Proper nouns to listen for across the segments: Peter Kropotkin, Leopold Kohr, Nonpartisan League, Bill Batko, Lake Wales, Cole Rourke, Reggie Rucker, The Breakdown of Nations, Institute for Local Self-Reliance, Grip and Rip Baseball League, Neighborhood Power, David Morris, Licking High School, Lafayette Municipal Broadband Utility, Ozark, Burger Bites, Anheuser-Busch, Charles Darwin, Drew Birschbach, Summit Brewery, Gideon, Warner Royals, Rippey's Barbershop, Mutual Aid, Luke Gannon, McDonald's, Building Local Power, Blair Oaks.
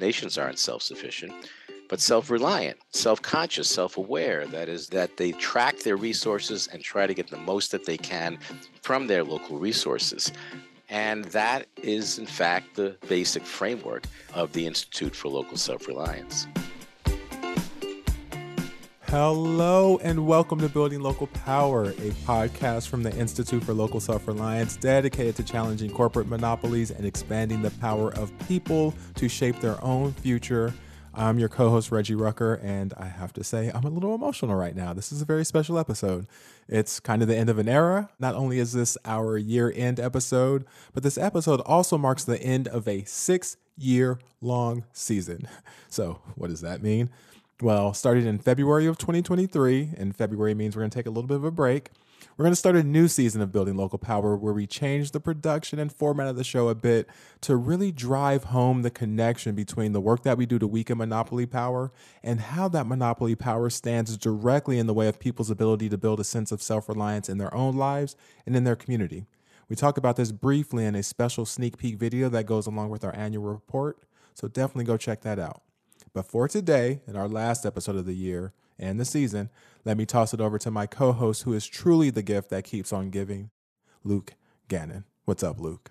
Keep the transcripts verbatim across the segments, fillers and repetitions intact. nations aren't self-sufficient, but self-reliant, self-conscious, self-aware. That is, that they track their resources and try to get the most that they can from their local resources. And that is, in fact, the basic framework of the Institute for Local Self-Reliance. Hello and welcome to Building Local Power, a podcast from the Institute for Local Self-Reliance dedicated to challenging corporate monopolies and expanding the power of people to shape their own future. I'm your co-host, Reggie Rucker, and I have to say I'm a little emotional right now. This is a very special episode. It's kind of the end of an era. Not only is this our year-end episode, but this episode also marks the end of a six-year-long season. So what does that mean? Well, started in February of twenty twenty-three, and February means we're going to take a little bit of a break. We're going to start a new season of Building Local Power where we change the production and format of the show a bit to really drive home the connection between the work that we do to weaken monopoly power and how that monopoly power stands directly in the way of people's ability to build a sense of self-reliance in their own lives and in their community. We talk about this briefly in a special sneak peek video that goes along with our annual report, so definitely go check that out. But for today, in our last episode of the year and the season, let me toss it over to my co-host, who is truly the gift that keeps on giving, Luke Gannon. What's up, Luke?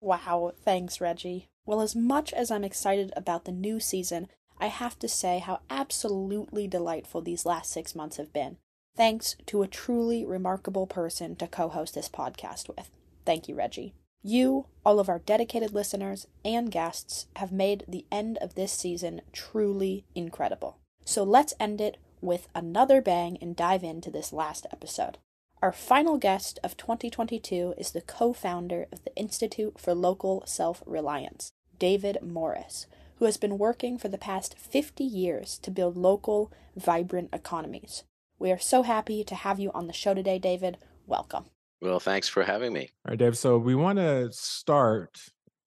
Wow, thanks, Reggie. Well, as much as I'm excited about the new season, I have to say how absolutely delightful these last six months have been, thanks to a truly remarkable person to co-host this podcast with. Thank you, Reggie. You, all of our dedicated listeners and guests, have made the end of this season truly incredible. So let's end it with another bang and dive into this last episode. Our final guest of twenty twenty-two is the co-founder of the Institute for Local Self-Reliance, David Morris, who has been working for the past fifty years to build local, vibrant economies. We are so happy to have you on the show today, David. Welcome. Well, thanks for having me. All right, Dave. So we want to start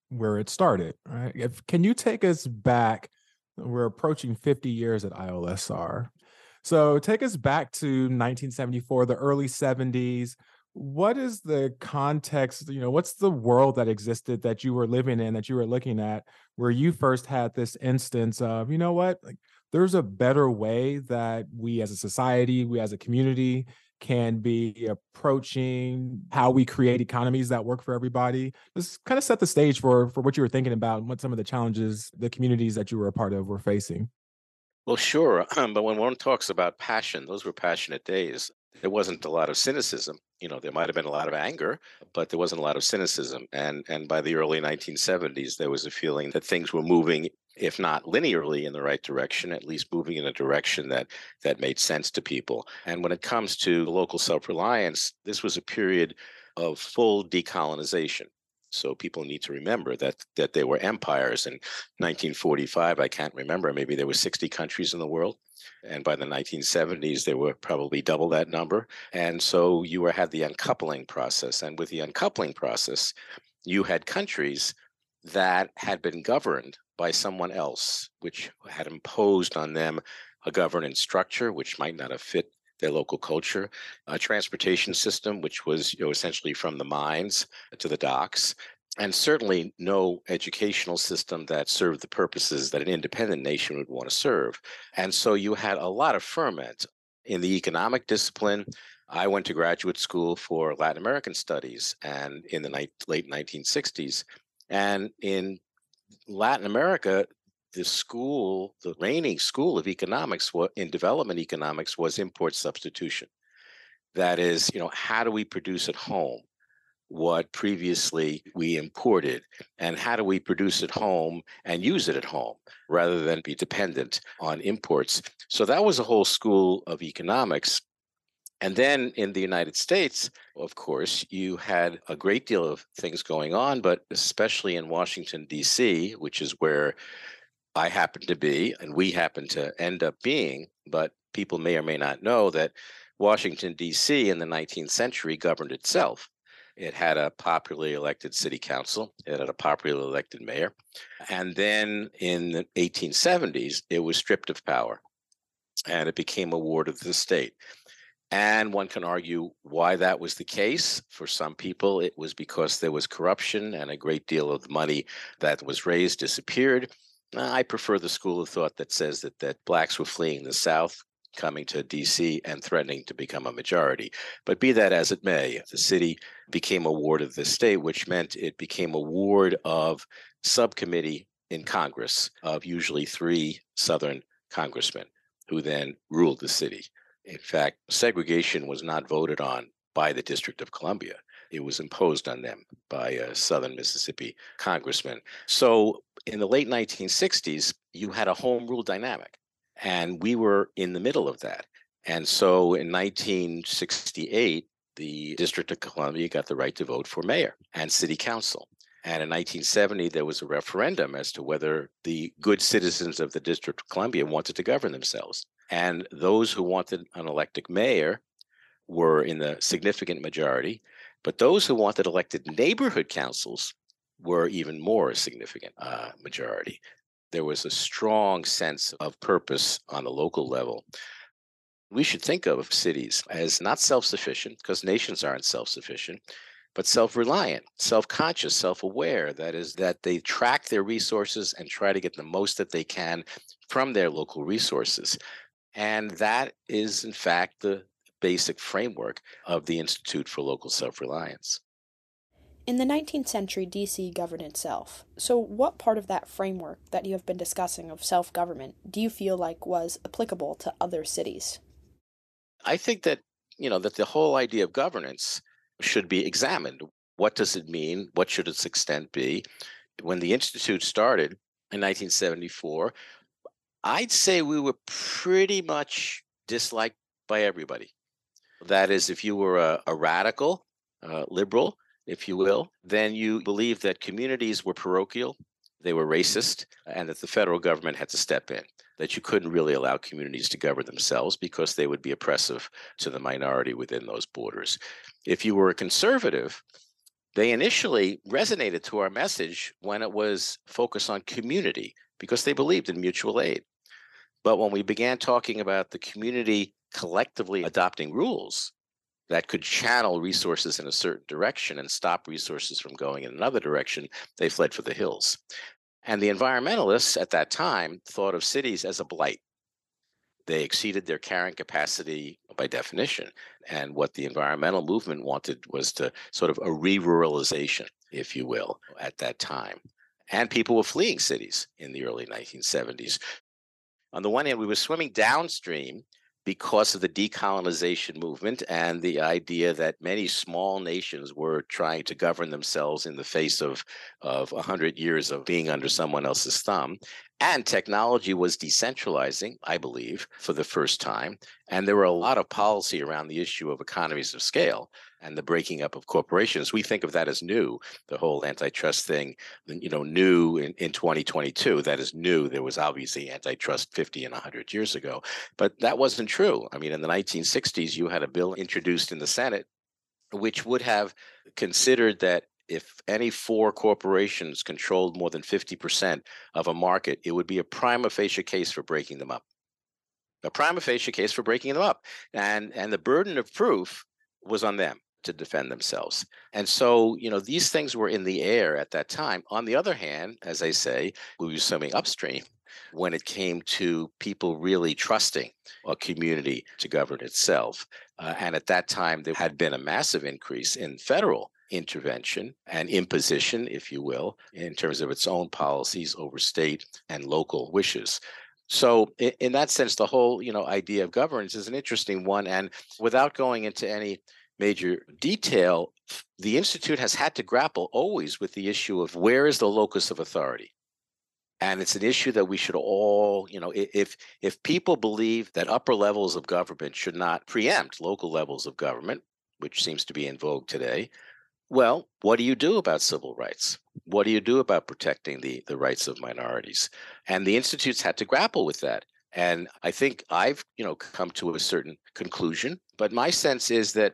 where it started, right? If, can you take us back? We're approaching fifty years at I L S R. So take us back to nineteen seventy-four, the early seventies. What is the context? You know, what's the world that existed that you were living in, that you were looking at, where you first had this instance of, you know what, like, there's a better way that we as a society, we as a community, can be approaching how we create economies that work for everybody. Just kind of set the stage for, for what you were thinking about and what some of the challenges the communities that you were a part of were facing. Well, sure. Um, but when one talks about passion, those were passionate days. There wasn't a lot of cynicism. You know, there might have been a lot of anger, but there wasn't a lot of cynicism. And, and by the early nineteen seventies, there was a feeling that things were moving, if not linearly in the right direction, at least moving in a direction that that made sense to people. And when it comes to local self-reliance, this was a period of full decolonization. So people need to remember that that there were empires. In nineteen forty-five, I can't remember, maybe there were sixty countries in the world. And by the nineteen seventies, there were probably double that number. And so you were, had the uncoupling process. And with the uncoupling process, you had countries that had been governed by someone else, which had imposed on them a governance structure which might not have fit their local culture, a transportation system which was, you know, essentially from the mines to the docks, and certainly no educational system that served the purposes that an independent nation would want to serve. And so you had a lot of ferment in the economic discipline. I went to graduate school for Latin American studies and in the ni- late nineteen sixties. And in Latin America, the school, the reigning school of economics in development economics was import substitution. That is, you know, how do we produce at home what previously we imported, and how do we produce at home and use it at home rather than be dependent on imports? So that was a whole school of economics. And then in the United States, of course, you had a great deal of things going on, but especially in Washington, D C, which is where I happen to be and we happen to end up being, but people may or may not know that Washington, D C in the nineteenth century governed itself. It had a popularly elected city council. It had a popularly elected mayor. And then in the eighteen seventies, it was stripped of power and it became a ward of the state. And one can argue why that was the case. For some people, it was because there was corruption and a great deal of the money that was raised disappeared. I prefer the school of thought that says that that blacks were fleeing the South, coming to D C and threatening to become a majority. But be that as it may, the city became a ward of the state, which meant it became a ward of subcommittee in Congress of usually three Southern congressmen who then ruled the city. In fact, segregation was not voted on by the District of Columbia. It was imposed on them by a Southern Mississippi congressman. So in the late nineteen sixties, you had a home rule dynamic. And we were in the middle of that. And so in nineteen sixty-eight, the District of Columbia got the right to vote for mayor and city council. And in nineteen seventy, there was a referendum as to whether the good citizens of the District of Columbia wanted to govern themselves. And those who wanted an elected mayor were in the significant majority, but those who wanted elected neighborhood councils were even more a significant uh, majority. There was a strong sense of purpose on the local level. We should think of cities as not self-sufficient, because nations aren't self-sufficient, but self-reliant, self-conscious, self-aware. That is, that they track their resources and try to get the most that they can from their local resources. And that is, in fact, the basic framework of the Institute for Local Self-Reliance. In the nineteenth century, D C governed itself. So what part of that framework that you have been discussing of self-government do you feel like was applicable to other cities? I think that, you know, that the whole idea of governance should be examined. What does it mean? What should its extent be? When the Institute started in nineteen seventy-four, I'd say we were pretty much disliked by everybody. That is, if you were a, a radical, uh, liberal, if you will, then you believe that communities were parochial, they were racist, and that the federal government had to step in, that you couldn't really allow communities to govern themselves because they would be oppressive to the minority within those borders. If you were a conservative, they initially resonated to our message when it was focused on community because they believed in mutual aid. But when we began talking about the community collectively adopting rules that could channel resources in a certain direction and stop resources from going in another direction, they fled for the hills. And the environmentalists at that time thought of cities as a blight. They exceeded their carrying capacity by definition. And what the environmental movement wanted was to sort of a re-ruralization, if you will, at that time. And people were fleeing cities in the early nineteen seventies. On the one hand, we were swimming downstream because of the decolonization movement and the idea that many small nations were trying to govern themselves in the face of, of one hundred years of being under someone else's thumb. And technology was decentralizing, I believe, for the first time. And there were a lot of policy around the issue of economies of scale and the breaking up of corporations. We think of that as new, the whole antitrust thing, you know, new in, in twenty twenty-two. That is new. There was obviously antitrust fifty and one hundred years ago, but that wasn't true. I mean, in the nineteen sixties, you had a bill introduced in the Senate, which would have considered that if any four corporations controlled more than fifty percent of a market, it would be a prima facie case for breaking them up. A prima facie case for breaking them up. And, and the burden of proof was on them to defend themselves. And so, you know, these things were in the air at that time. On the other hand, as I say, we were swimming upstream when it came to people really trusting a community to govern itself. Uh, and at that time, there had been a massive increase in federal intervention and imposition, if you will, in terms of its own policies over state and local wishes. So in, in that sense, the whole, you know, idea of governance is an interesting one. And without going into any major detail, the Institute has had to grapple always with the issue of where is the locus of authority? And it's an issue that we should all, you know, if if people believe that upper levels of government should not preempt local levels of government, which seems to be in vogue today, well, what do you do about civil rights? What do you do about protecting the, the rights of minorities? And the Institute's had to grapple with that. And I think I've, you know, come to a certain conclusion. But my sense is that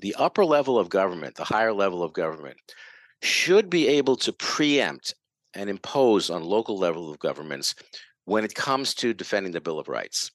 the upper level of government, the higher level of government, should be able to preempt and impose on local level of governments when it comes to defending the Bill of Rights.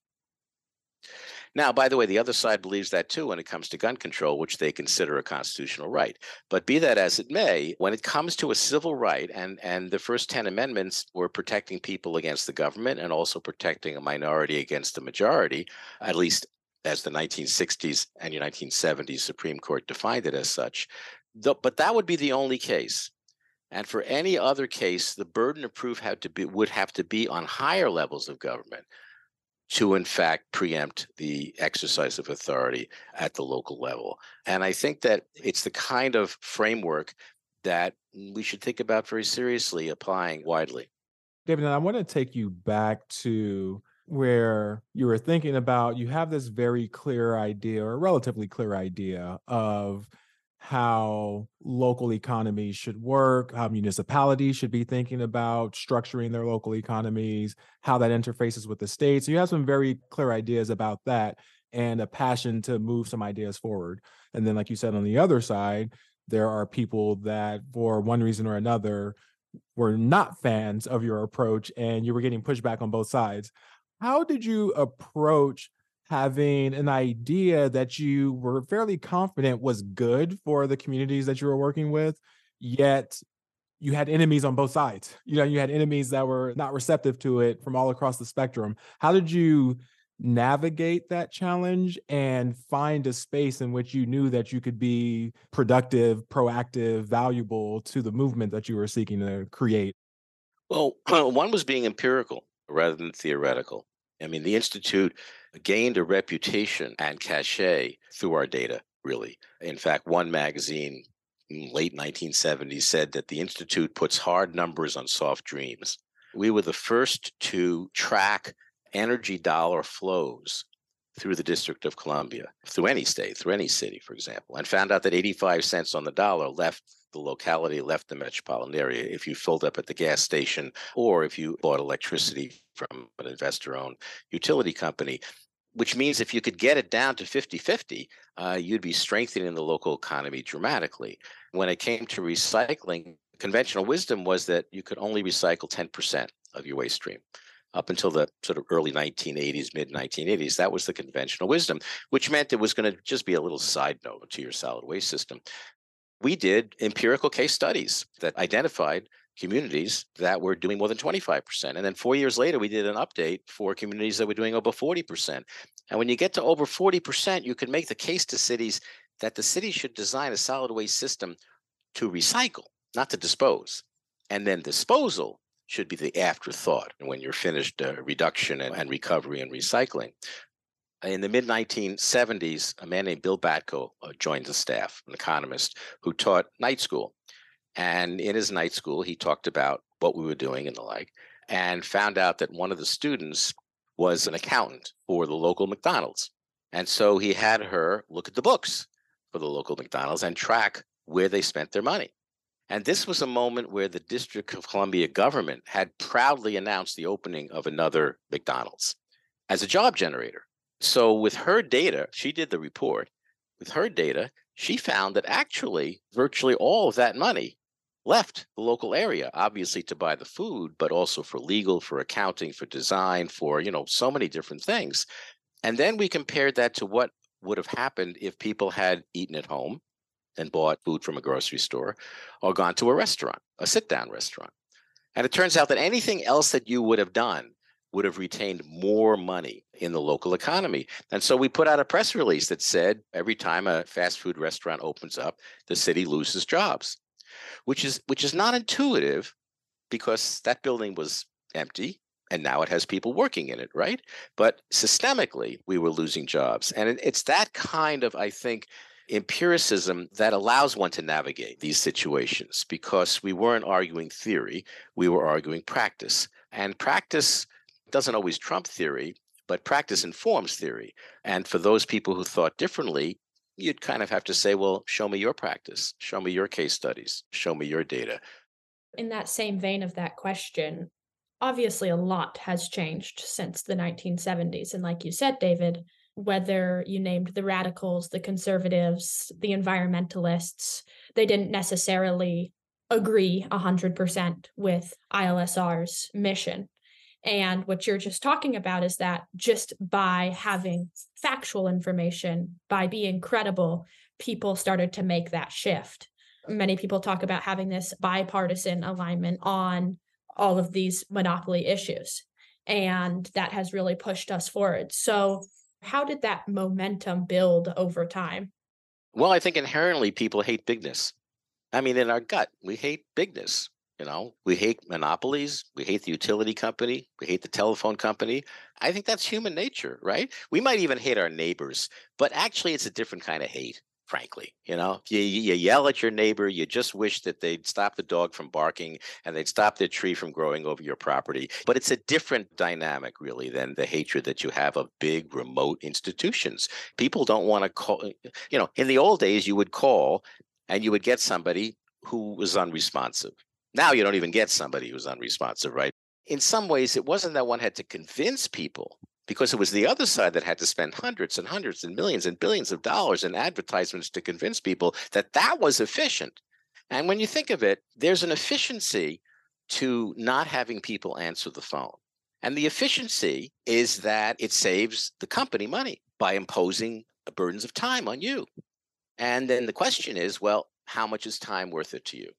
Now, by the way, the other side believes that too when it comes to gun control, which they consider a constitutional right. But be that as it may, when it comes to a civil right, and, and the first ten amendments were protecting people against the government and also protecting a minority against the majority, at least as the nineteen sixties and nineteen seventies Supreme Court defined it as such. But that would be the only case. And for any other case, the burden of proof had to be, would have to be on higher levels of government to, in fact, preempt the exercise of authority at the local level. And I think that it's the kind of framework that we should think about very seriously applying widely. David, I want to take you back to where you were thinking about, you have this very clear idea, or relatively clear idea, of how local economies should work, how municipalities should be thinking about structuring their local economies, how that interfaces with the state. So you have some very clear ideas about that and a passion to move some ideas forward. And then, like you said, on the other side, there are people that for one reason or another were not fans of your approach and you were getting pushback on both sides. How did you approach having an idea that you were fairly confident was good for the communities that you were working with, yet you had enemies on both sides? You know, you had enemies that were not receptive to it from all across the spectrum. How did you navigate that challenge and find a space in which you knew that you could be productive, proactive, valuable to the movement that you were seeking to create? Well, one was being empirical rather than theoretical. I mean, the Institute gained a reputation and cachet through our data, really. In fact, one magazine in late nineteen seventies said that the Institute puts hard numbers on soft dreams. We were the first to track energy dollar flows through the District of Columbia, through any state, through any city, for example, and found out that eighty-five cents on the dollar left the locality, left the metropolitan area if you filled up at the gas station or if you bought electricity from an investor-owned utility company, which means if you could get it down to fifty-fifty, uh, you'd be strengthening the local economy dramatically. When it came to recycling, conventional wisdom was that you could only recycle ten percent of your waste stream. Up until the sort of early nineteen eighties, mid nineteen eighties, that was the conventional wisdom, which meant it was going to just be a little side note to your solid waste system. We did empirical case studies that identified communities that were doing more than twenty-five percent. And then four years later, we did an update for communities that were doing over forty percent. And when you get to over forty percent, you can make the case to cities that the city should design a solid waste system to recycle, not to dispose. And then disposal should be the afterthought when you're finished uh, reduction and, and recovery and recycling. In the mid nineteen seventies, a man named Bill Batko uh, joined the staff, an economist who taught night school. And in his night school, he talked about what we were doing and the like, and found out that one of the students was an accountant for the local McDonald's. And so he had her look at the books for the local McDonald's and track where they spent their money. And this was a moment where the District of Columbia government had proudly announced the opening of another McDonald's as a job generator. So with her data, she did the report. With her data, she found that actually virtually all of that money left the local area, obviously to buy the food, but also for legal, for accounting, for design, for, you know, so many different things. And then we compared that to what would have happened if people had eaten at home and bought food from a grocery store or gone to a restaurant, a sit-down restaurant. And it turns out that anything else that you would have done would have retained more money in the local economy. And so we put out a press release that said every time a fast food restaurant opens up, the city loses jobs, which is which is not intuitive because that building was empty and now it has people working in it, right? But systemically, we were losing jobs. And it, it's that kind of, I think, empiricism that allows one to navigate these situations because we weren't arguing theory, we were arguing practice. And practice doesn't always trump theory, but practice informs theory. And for those people who thought differently, you'd kind of have to say, well, show me your practice, show me your case studies, show me your data. In that same vein of that question, obviously a lot has changed since the nineteen seventies. And like you said, David, whether you named the radicals, the conservatives, the environmentalists, they didn't necessarily agree one hundred percent with I L S R's mission. And what you're just talking about is that just by having factual information, by being credible, people started to make that shift. Many people talk about having this bipartisan alignment on all of these monopoly issues, and that has really pushed us forward. So how did that momentum build over time? Well, I think inherently people hate bigness. I mean, in our gut, we hate bigness. You know, we hate monopolies. We hate the utility company. We hate the telephone company. I think that's human nature, right? We might even hate our neighbors, but actually it's a different kind of hate, frankly. You know, you, you yell at your neighbor. You just wish that they'd stop the dog from barking and they'd stop the tree from growing over your property. But it's a different dynamic, really, than the hatred that you have of big remote institutions. People don't want to call, you know, in the old days, you would call and you would get somebody who was unresponsive. Now you don't even get somebody who's unresponsive, right? In some ways, it wasn't that one had to convince people, because it was the other side that had to spend hundreds and hundreds and millions and billions of dollars in advertisements to convince people that that was efficient. And when you think of it, there's an efficiency to not having people answer the phone. And the efficiency is that it saves the company money by imposing the burdens of time on you. And then the question is, well, how much is time worth it to you?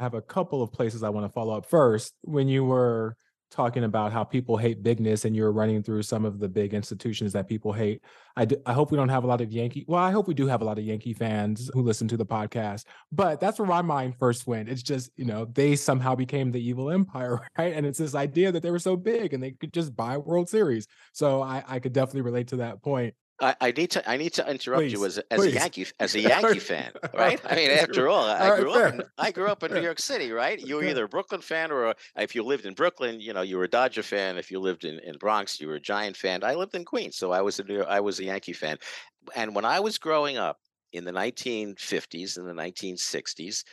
I have a couple of places I want to follow up. First, when you were talking about how people hate bigness and you're running through some of the big institutions that people hate, I, do, I hope we don't have a lot of Yankee. Well, I hope we do have a lot of Yankee fans who listen to the podcast, but that's where my mind first went. It's just, you know, they somehow became the evil empire, right? And it's this idea that they were so big and they could just buy World Series. So I, I could definitely relate to that point. I, I need to I need to interrupt please, you as, as a Yankee as a Yankee fan, right? I mean, after all, I grew up in, I grew up in New York City, right? You were either a Brooklyn fan, or a, if you lived in Brooklyn, you know, you were a Dodger fan. If you lived in, in Bronx, you were a Giant fan. I lived in Queens, so I was a New, I was a Yankee fan. And when I was growing up in the nineteen fifties and the nineteen sixties,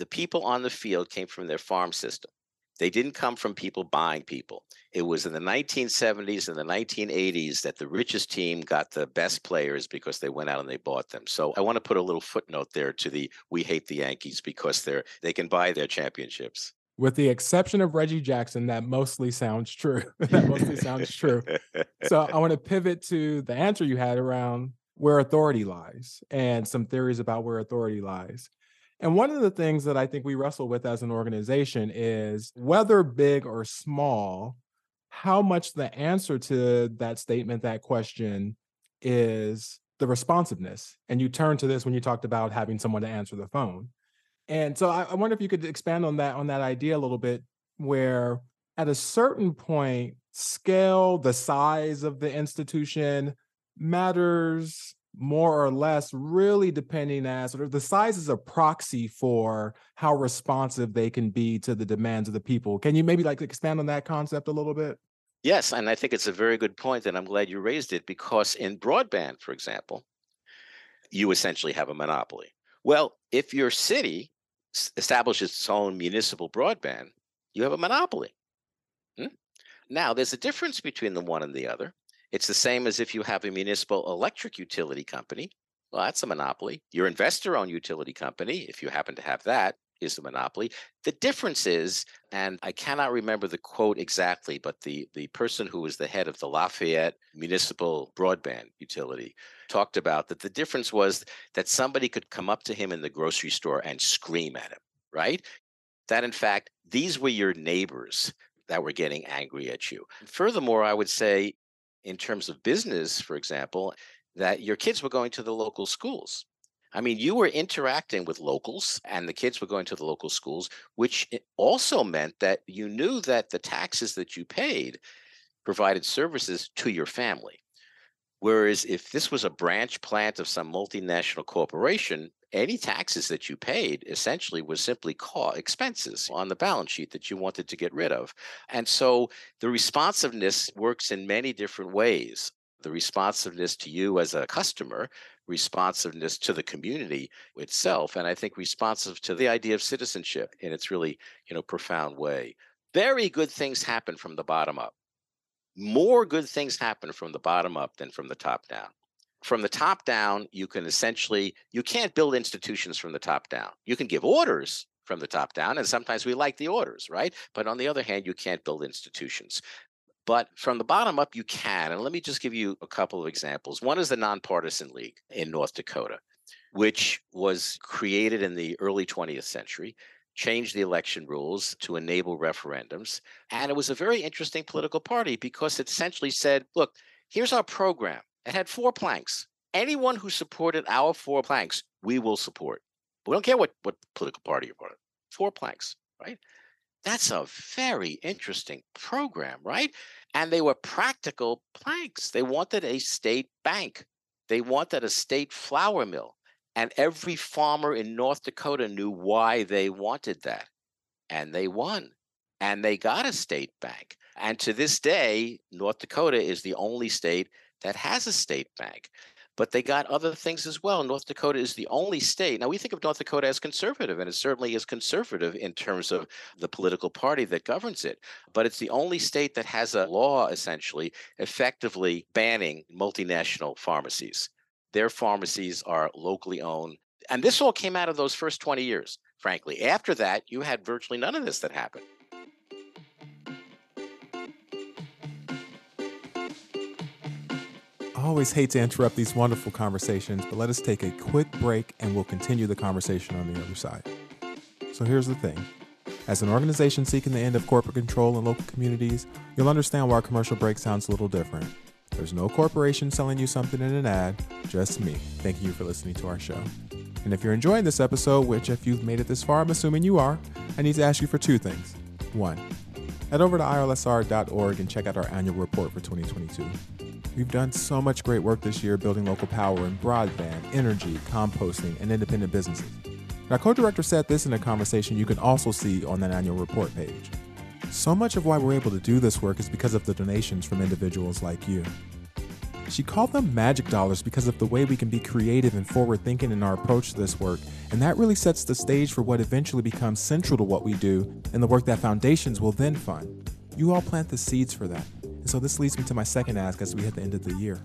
the people on the field came from their farm system. They didn't come from people buying people. It was in the nineteen seventies and the nineteen eighties that the richest team got the best players because they went out and they bought them. So I want to put a little footnote there to the we hate the Yankees because they're they can buy their championships. With the exception of Reggie Jackson, that mostly sounds true. That mostly sounds true. So I want to pivot to the answer you had around where authority lies and some theories about where authority lies. And one of the things that I think we wrestle with as an organization is whether big or small, how much the answer to that statement, that question is the responsiveness. And you turn to this when you talked about having someone to answer the phone. And so I, I wonder if you could expand on that, on that idea a little bit, where at a certain point, scale, the size of the institution matters more or less, really depending as sort of the size is a proxy for how responsive they can be to the demands of the people. Can you maybe like expand on that concept a little bit? Yes, and I think it's a very good point, and I'm glad you raised it, because in broadband, for example, you essentially have a monopoly. Well, if your city establishes its own municipal broadband, you have a monopoly. Hmm? Now, there's a difference between the one and the other. It's the same as if you have a municipal electric utility company. Well, that's a monopoly. Your investor-owned utility company, if you happen to have that, is a monopoly. The difference is, and I cannot remember the quote exactly, but the, the person who was the head of the Lafayette Municipal Broadband Utility talked about that the difference was that somebody could come up to him in the grocery store and scream at him, right? That, in fact, these were your neighbors that were getting angry at you. Furthermore, I would say, in terms of business, for example, that your kids were going to the local schools. I mean, you were interacting with locals and the kids were going to the local schools, which also meant that you knew that the taxes that you paid provided services to your family. Whereas if this was a branch plant of some multinational corporation, any taxes that you paid essentially was simply call expenses on the balance sheet that you wanted to get rid of. And so the responsiveness works in many different ways. The responsiveness to you as a customer, responsiveness to the community itself, and I think responsive to the idea of citizenship in its really, you know, profound way. Very good things happen from the bottom up. More good things happen from the bottom up than from the top down. From the top down, you can essentially, you can't build institutions from the top down. You can give orders, from the top down. And sometimes we like the orders, right? But on the other hand, you can't build institutions. But from the bottom up, you can. And let me just give you a couple of examples. One is the Nonpartisan League in North Dakota, which was created in the early twentieth century, changed the election rules to enable referendums. And it was a very interesting political party because it essentially said, look, here's our program. It had four planks. Anyone who supported our four planks, we will support. We don't care what, what political party you're part of. Four planks, right? That's a very interesting program, right? And they were practical planks. They wanted a state bank. They wanted a state flour mill. And every farmer in North Dakota knew why they wanted that. And they won. And they got a state bank. And to this day, North Dakota is the only state that has a state bank. But they got other things as well. North Dakota is the only state. Now, we think of North Dakota as conservative, and it certainly is conservative in terms of the political party that governs it. But it's the only state that has a law, essentially, effectively banning multinational pharmacies. Their pharmacies are locally owned. And this all came out of those first twenty years, frankly. After that, you had virtually none of this that happened. I always hate to interrupt these wonderful conversations, but let us take a quick break and we'll continue the conversation on the other side. So here's the thing. As an organization seeking the end of corporate control in local communities, you'll understand why our commercial break sounds a little different. There's no corporation selling you something in an ad, just me. Thank you for listening to our show. And if you're enjoying this episode, which if you've made it this far, I'm assuming you are, I need to ask you for two things. One, head over to I L S R dot org and check out our annual report for twenty twenty-two. We've done so much great work this year building local power in broadband, energy, composting, and independent businesses. Our co-director said this in a conversation you can also see on that annual report page. So much of why we're able to do this work is because of the donations from individuals like you. She called them magic dollars because of the way we can be creative and forward-thinking in our approach to this work, and that really sets the stage for what eventually becomes central to what we do and the work that foundations will then fund. You all plant the seeds for that. And so this leads me to my second ask as we hit the end of the year.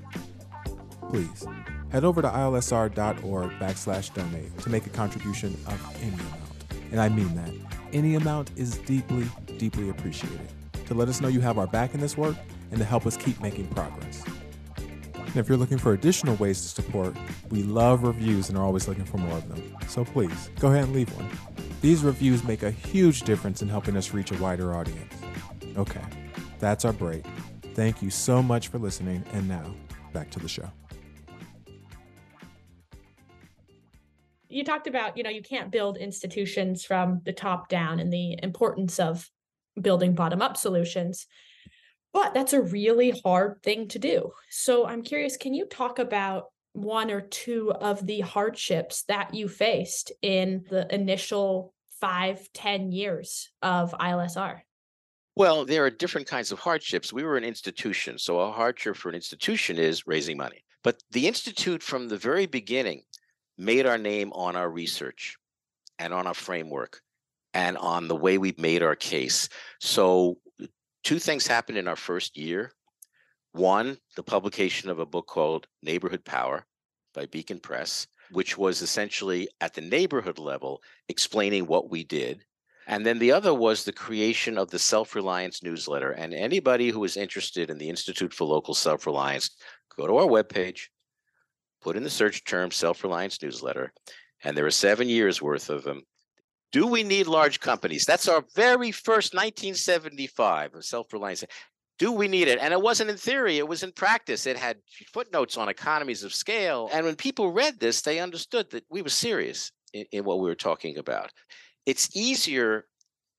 Please, head over to I L S R dot org backslash donate to make a contribution of any amount. And I mean that. Any amount is deeply, deeply appreciated. To let us know you have our back in this work and to help us keep making progress. And if you're looking for additional ways to support, we love reviews and are always looking for more of them. So please, go ahead and leave one. These reviews make a huge difference in helping us reach a wider audience. Okay, that's our break. Thank you so much for listening. And now, back to the show. You talked about, you know, you can't build institutions from the top down and the importance of building bottom-up solutions, but that's a really hard thing to do. So I'm curious, can you talk about one or two of the hardships that you faced in the initial five, ten years of I L S R? Well, there are different kinds of hardships. We were an institution, so a hardship for an institution is raising money. But the Institute from the very beginning made our name on our research and on our framework and on the way we made our case. So two things happened in our first year. One, the publication of a book called Neighborhood Power by Beacon Press, which was essentially at the neighborhood level explaining what we did. And then the other was the creation of the Self-Reliance newsletter. And anybody who is interested in the Institute for Local Self-Reliance, go to our webpage, put in the search term Self-Reliance newsletter, and there are seven years worth of them. Do we need large companies? That's our very first nineteen seventy-five of Self-Reliance. Do we need it? And it wasn't in theory, it was in practice. It had footnotes on economies of scale. And when people read this, they understood that we were serious in, in what we were talking about. It's easier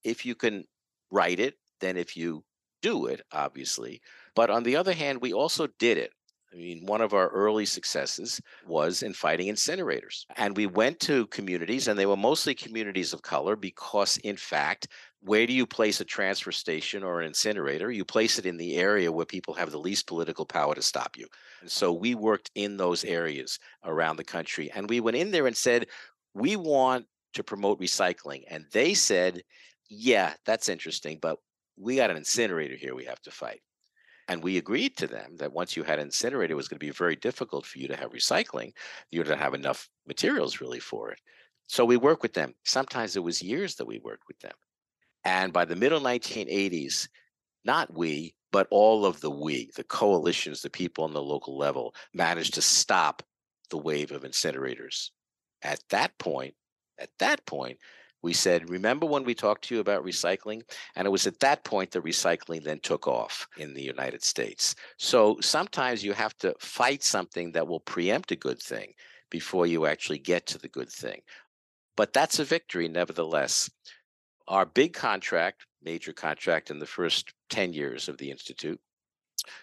if you can write it than if you do it, obviously. But on the other hand, we also did it. I mean, one of our early successes was in fighting incinerators. And we went to communities, and they were mostly communities of color because, in fact, where do you place a transfer station or an incinerator? You place it in the area where people have the least political power to stop you. And so we worked in those areas around the country. And we went in there and said, we want to promote recycling. And they said, yeah, that's interesting, but we got an incinerator here we have to fight. And we agreed to them that once you had an incinerator, it was going to be very difficult for you to have recycling. You would have enough materials really for it. So we work with them. Sometimes it was years that we worked with them. And by the middle nineteen eighties, not we, but all of the we, the coalitions, the people on the local level, managed to stop the wave of incinerators. At that point, at that point, we said, remember when we talked to you about recycling? And it was at that point that recycling then took off in the United States. So sometimes you have to fight something that will preempt a good thing before you actually get to the good thing. But that's a victory, nevertheless. Our big contract, major contract in the first ten years of the Institute,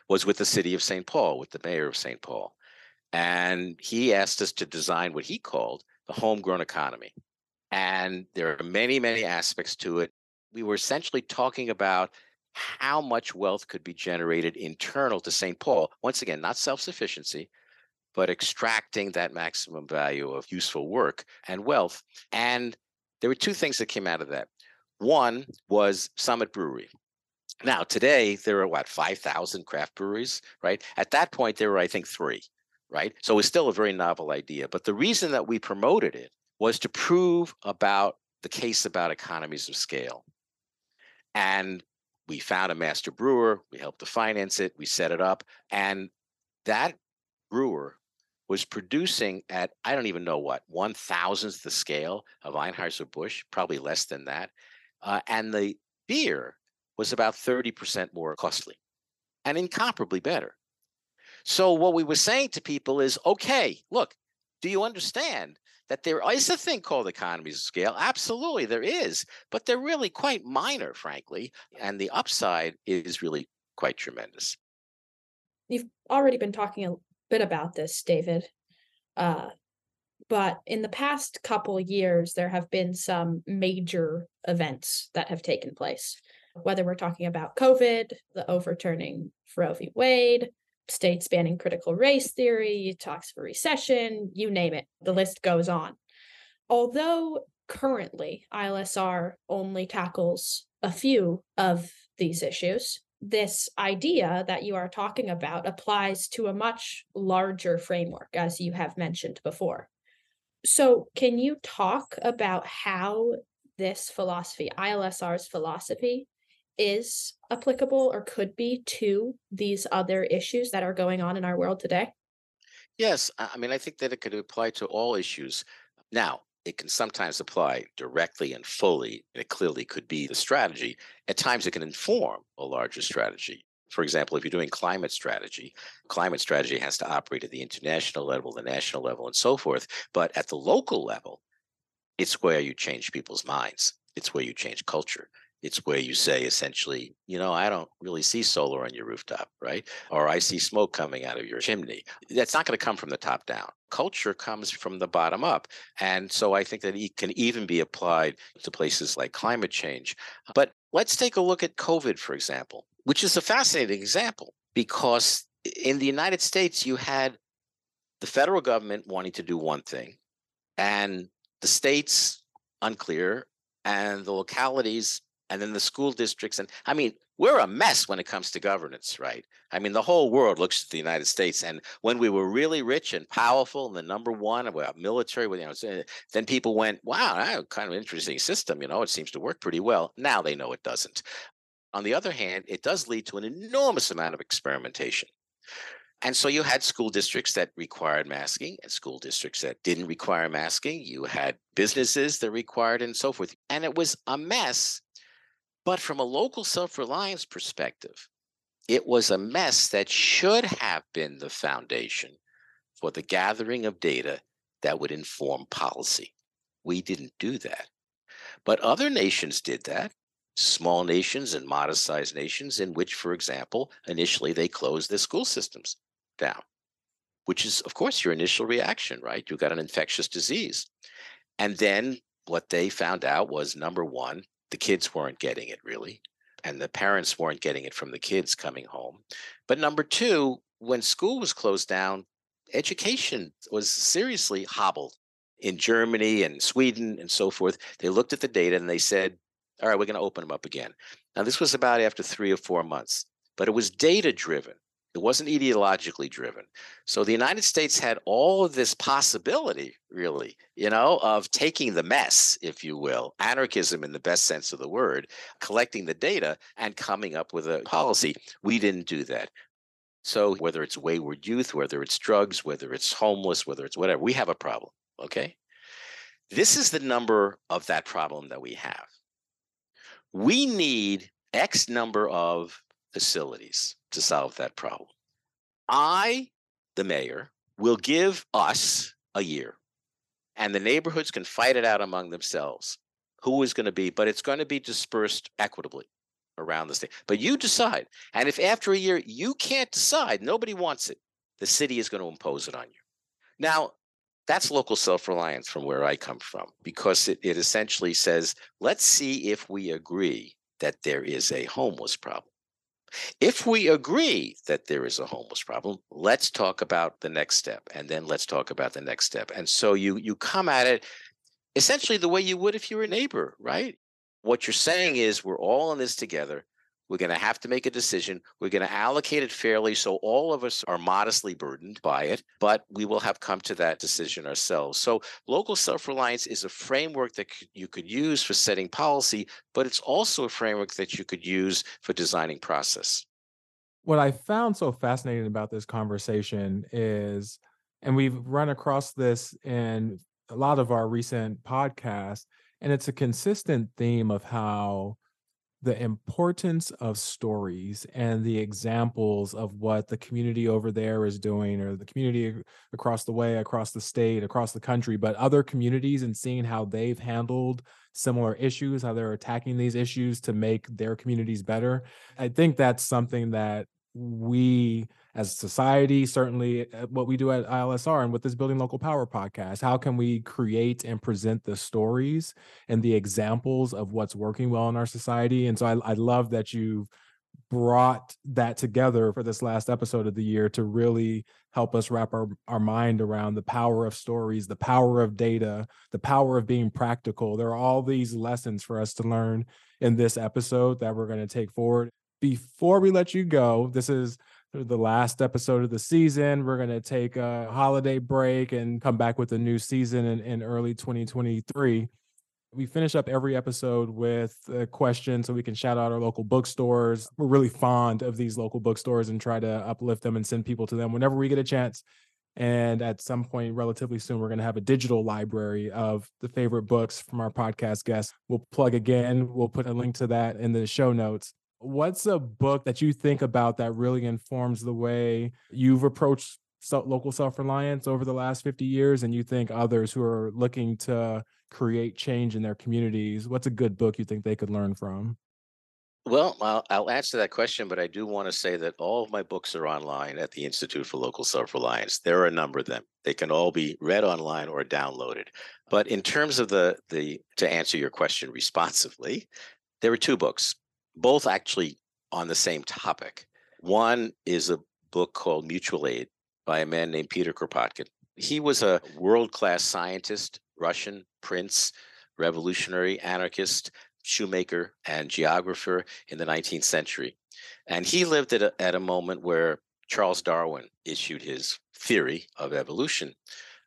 was with the city of Saint Paul, with the mayor of Saint Paul. And he asked us to design what he called the homegrown economy. And there are many, many aspects to it. We were essentially talking about how much wealth could be generated internal to Saint Paul. Once again, not self-sufficiency, but extracting that maximum value of useful work and wealth. And there were two things that came out of that. One was Summit Brewery. Now, today, there are, what, five thousand craft breweries, right? At that point, there were, I think, three, right? So it's still a very novel idea. But the reason that we promoted it was to prove about the case about economies of scale. And we found a master brewer. We helped to finance it. We set it up. And that brewer was producing at, I don't even know what, one thousandth the scale of Anheuser-Busch, probably less than that. Uh, and the beer was about thirty percent more costly and incomparably better. So what we were saying to people is, okay, look, do you understand that there is a thing called economies of scale? Absolutely, there is. But they're really quite minor, frankly. And the upside is really quite tremendous. You've already been talking a bit about this, David. Uh, but in the past couple years, there have been some major events that have taken place, whether we're talking about COVID, the overturning Roe v. Wade, states banning critical race theory, talks for recession, you name it, the list goes on. Although currently I L S R only tackles a few of these issues, this idea that you are talking about applies to a much larger framework, as you have mentioned before. So can you talk about how this philosophy, I L S R's philosophy, is applicable or could be to these other issues that are going on in our world today? Yes. I mean, I think that it could apply to all issues. Now, it can sometimes apply directly and fully, and it clearly could be the strategy. At times, it can inform a larger strategy. For example, if you're doing climate strategy, climate strategy has to operate at the international level, the national level, and so forth. But at the local level, it's where you change people's minds. It's where you change culture. It's where you say, essentially, you know, I don't really see solar on your rooftop, right? Or I see smoke coming out of your chimney. That's not going to come from the top down. Culture comes from the bottom up. And so I think that it can even be applied to places like climate change. But let's take a look at COVID, for example, which is a fascinating example, because in the United States, you had the federal government wanting to do one thing and the states unclear and the localities and then the school districts. And I mean, we're a mess when it comes to governance, right? I mean, the whole world looks at the United States. And when we were really rich and powerful and the number one and we're military, you know, then people went, wow, that's kind of an interesting system. You know, it seems to work pretty well. Now they know it doesn't. On the other hand, it does lead to an enormous amount of experimentation. And so you had school districts that required masking and school districts that didn't require masking. You had businesses that required and so forth. And it was a mess. But from a local self-reliance perspective, it was a mess that should have been the foundation for the gathering of data that would inform policy. We didn't do that. But other nations did that, small nations and modest-sized nations in which, for example, initially they closed their school systems down, which is, of course, your initial reaction, right? You got an infectious disease. And then what they found out was, number one, the kids weren't getting it really, and the parents weren't getting it from the kids coming home. But number two, when school was closed down, education was seriously hobbled in Germany and Sweden and so forth. They looked at the data and they said, all right, we're going to open them up again. Now, this was about after three or four months, but it was data driven. It wasn't ideologically driven. So the United States had all of this possibility, really, you know, of taking the mess, if you will, anarchism in the best sense of the word, collecting the data and coming up with a policy. We didn't do that. So whether it's wayward youth, whether it's drugs, whether it's homeless, whether it's whatever, we have a problem, okay? This is the number of that problem that we have. We need X number of facilities to solve that problem. I, the mayor, will give us a year, and the neighborhoods can fight it out among themselves. Who is going to be, but it's going to be dispersed equitably around the state. But you decide. And if after a year you can't decide, nobody wants it, the city is going to impose it on you. Now, that's local self-reliance from where I come from, because it, it essentially says, let's see if we agree that there is a homeless problem. If we agree that there is a homeless problem, let's talk about the next step, and then let's talk about the next step. And so you you come at it essentially the way you would if you were a neighbor, right? What you're saying is we're all in this together. We're going to have to make a decision. We're going to allocate it fairly so all of us are modestly burdened by it, but we will have come to that decision ourselves. So local self-reliance is a framework that you could use for setting policy, but it's also a framework that you could use for designing process. What I found so fascinating about this conversation is, and we've run across this in a lot of our recent podcasts, and it's a consistent theme of how the importance of stories and the examples of what the community over there is doing, or the community across the way, across the state, across the country, but other communities, and seeing how they've handled similar issues, how they're attacking these issues to make their communities better. I think that's something that we as society, certainly what we do at I L S R and with this Building Local Power podcast, how can we create and present the stories and the examples of what's working well in our society? And so I, I love that you've brought that together for this last episode of the year to really help us wrap our, our mind around the power of stories, the power of data, the power of being practical. There are all these lessons for us to learn in this episode that we're going to take forward. Before we let you go, this is the last episode of the season. We're going to take a holiday break and come back with a new season in, in early twenty twenty-three. We finish up every episode with a question so we can shout out our local bookstores. We're really fond of these local bookstores and try to uplift them and send people to them whenever we get a chance. And at some point relatively soon, we're going to have a digital library of the favorite books from our podcast guests. We'll plug again. We'll put a link to that in the show notes. What's a book that you think about that really informs the way you've approached local self-reliance over the last fifty years, and you think others who are looking to create change in their communities, what's a good book you think they could learn from? Well, I'll, I'll answer that question, but I do want to say that all of my books are online at the Institute for Local Self-Reliance. There are a number of them. They can all be read online or downloaded. But in terms of the, the to answer your question responsively, there are two books. Both actually on the same topic. One is a book called Mutual Aid by a man named Peter Kropotkin. He was a world-class scientist, Russian prince, revolutionary, anarchist, shoemaker, and geographer in the nineteenth century. And he lived at a, at a moment where Charles Darwin issued his theory of evolution.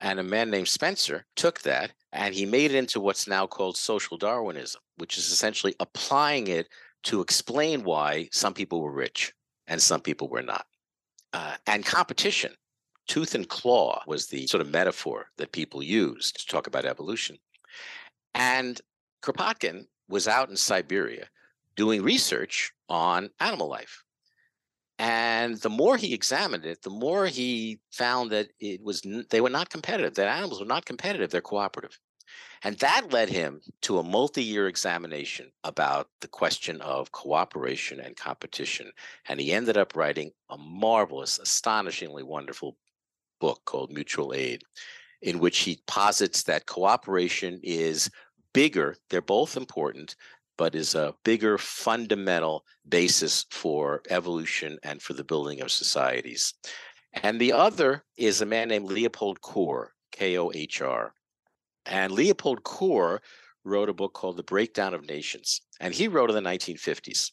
And a man named Spencer took that and he made it into what's now called social Darwinism, which is essentially applying it to explain why some people were rich and some people were not. Uh, and competition, tooth and claw, was the sort of metaphor that people used to talk about evolution. And Kropotkin was out in Siberia doing research on animal life. And the more he examined it, the more he found that it was they were not competitive, that animals were not competitive, they're cooperative. And that led him to a multi-year examination about the question of cooperation and competition. And he ended up writing a marvelous, astonishingly wonderful book called Mutual Aid, in which he posits that cooperation is bigger, they're both important, but is a bigger fundamental basis for evolution and for the building of societies. And the other is a man named Leopold Kohr, K O H R. And Leopold Kohr wrote a book called The Breakdown of Nations, and he wrote in the nineteen fifties.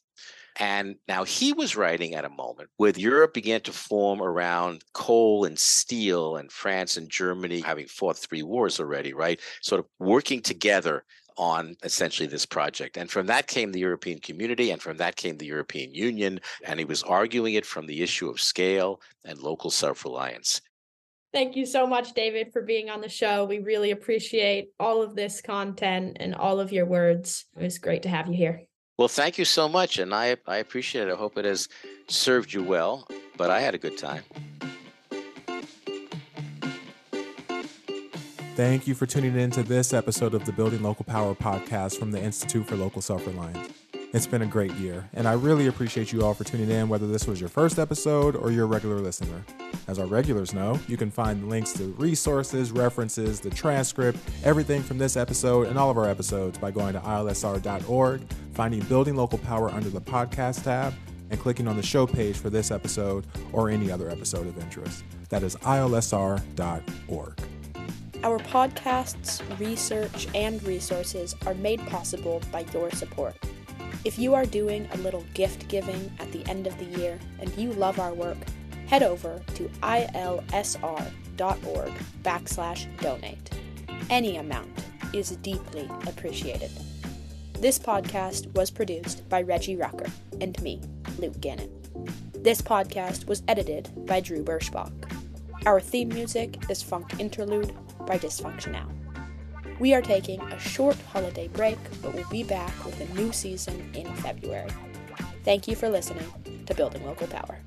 And now he was writing at a moment where Europe began to form around coal and steel, and France and Germany, having fought three wars already, right? Sort of working together on essentially this project. And from that came the European community, and from that came the European Union. And he was arguing it from the issue of scale and local self-reliance. Thank you so much, David, for being on the show. We really appreciate all of this content and all of your words. It was great to have you here. Well, thank you so much. And I, I appreciate it. I hope it has served you well, but I had a good time. Thank you for tuning in to this episode of the Building Local Power podcast from the Institute for Local Self-Reliance. It's been a great year, and I really appreciate you all for tuning in, whether this was your first episode or you're a regular listener. As our regulars know, you can find links to resources, references, the transcript, everything from this episode and all of our episodes by going to I L S R dot org, finding Building Local Power under the podcast tab, and clicking on the show page for this episode or any other episode of interest. That is I L S R dot org. Our podcasts, research, and resources are made possible by your support. If you are doing a little gift giving at the end of the year and you love our work, head over to ilsr.org backslash donate. Any amount is deeply appreciated. This podcast was produced by Reggie Rucker and me, Luke Gannon. This podcast was edited by Drew Birschbach. Our theme music is Funk Interlude by Dysfunctional. We are taking a short holiday break, but we'll be back with a new season in February. Thank you for listening to Building Local Power.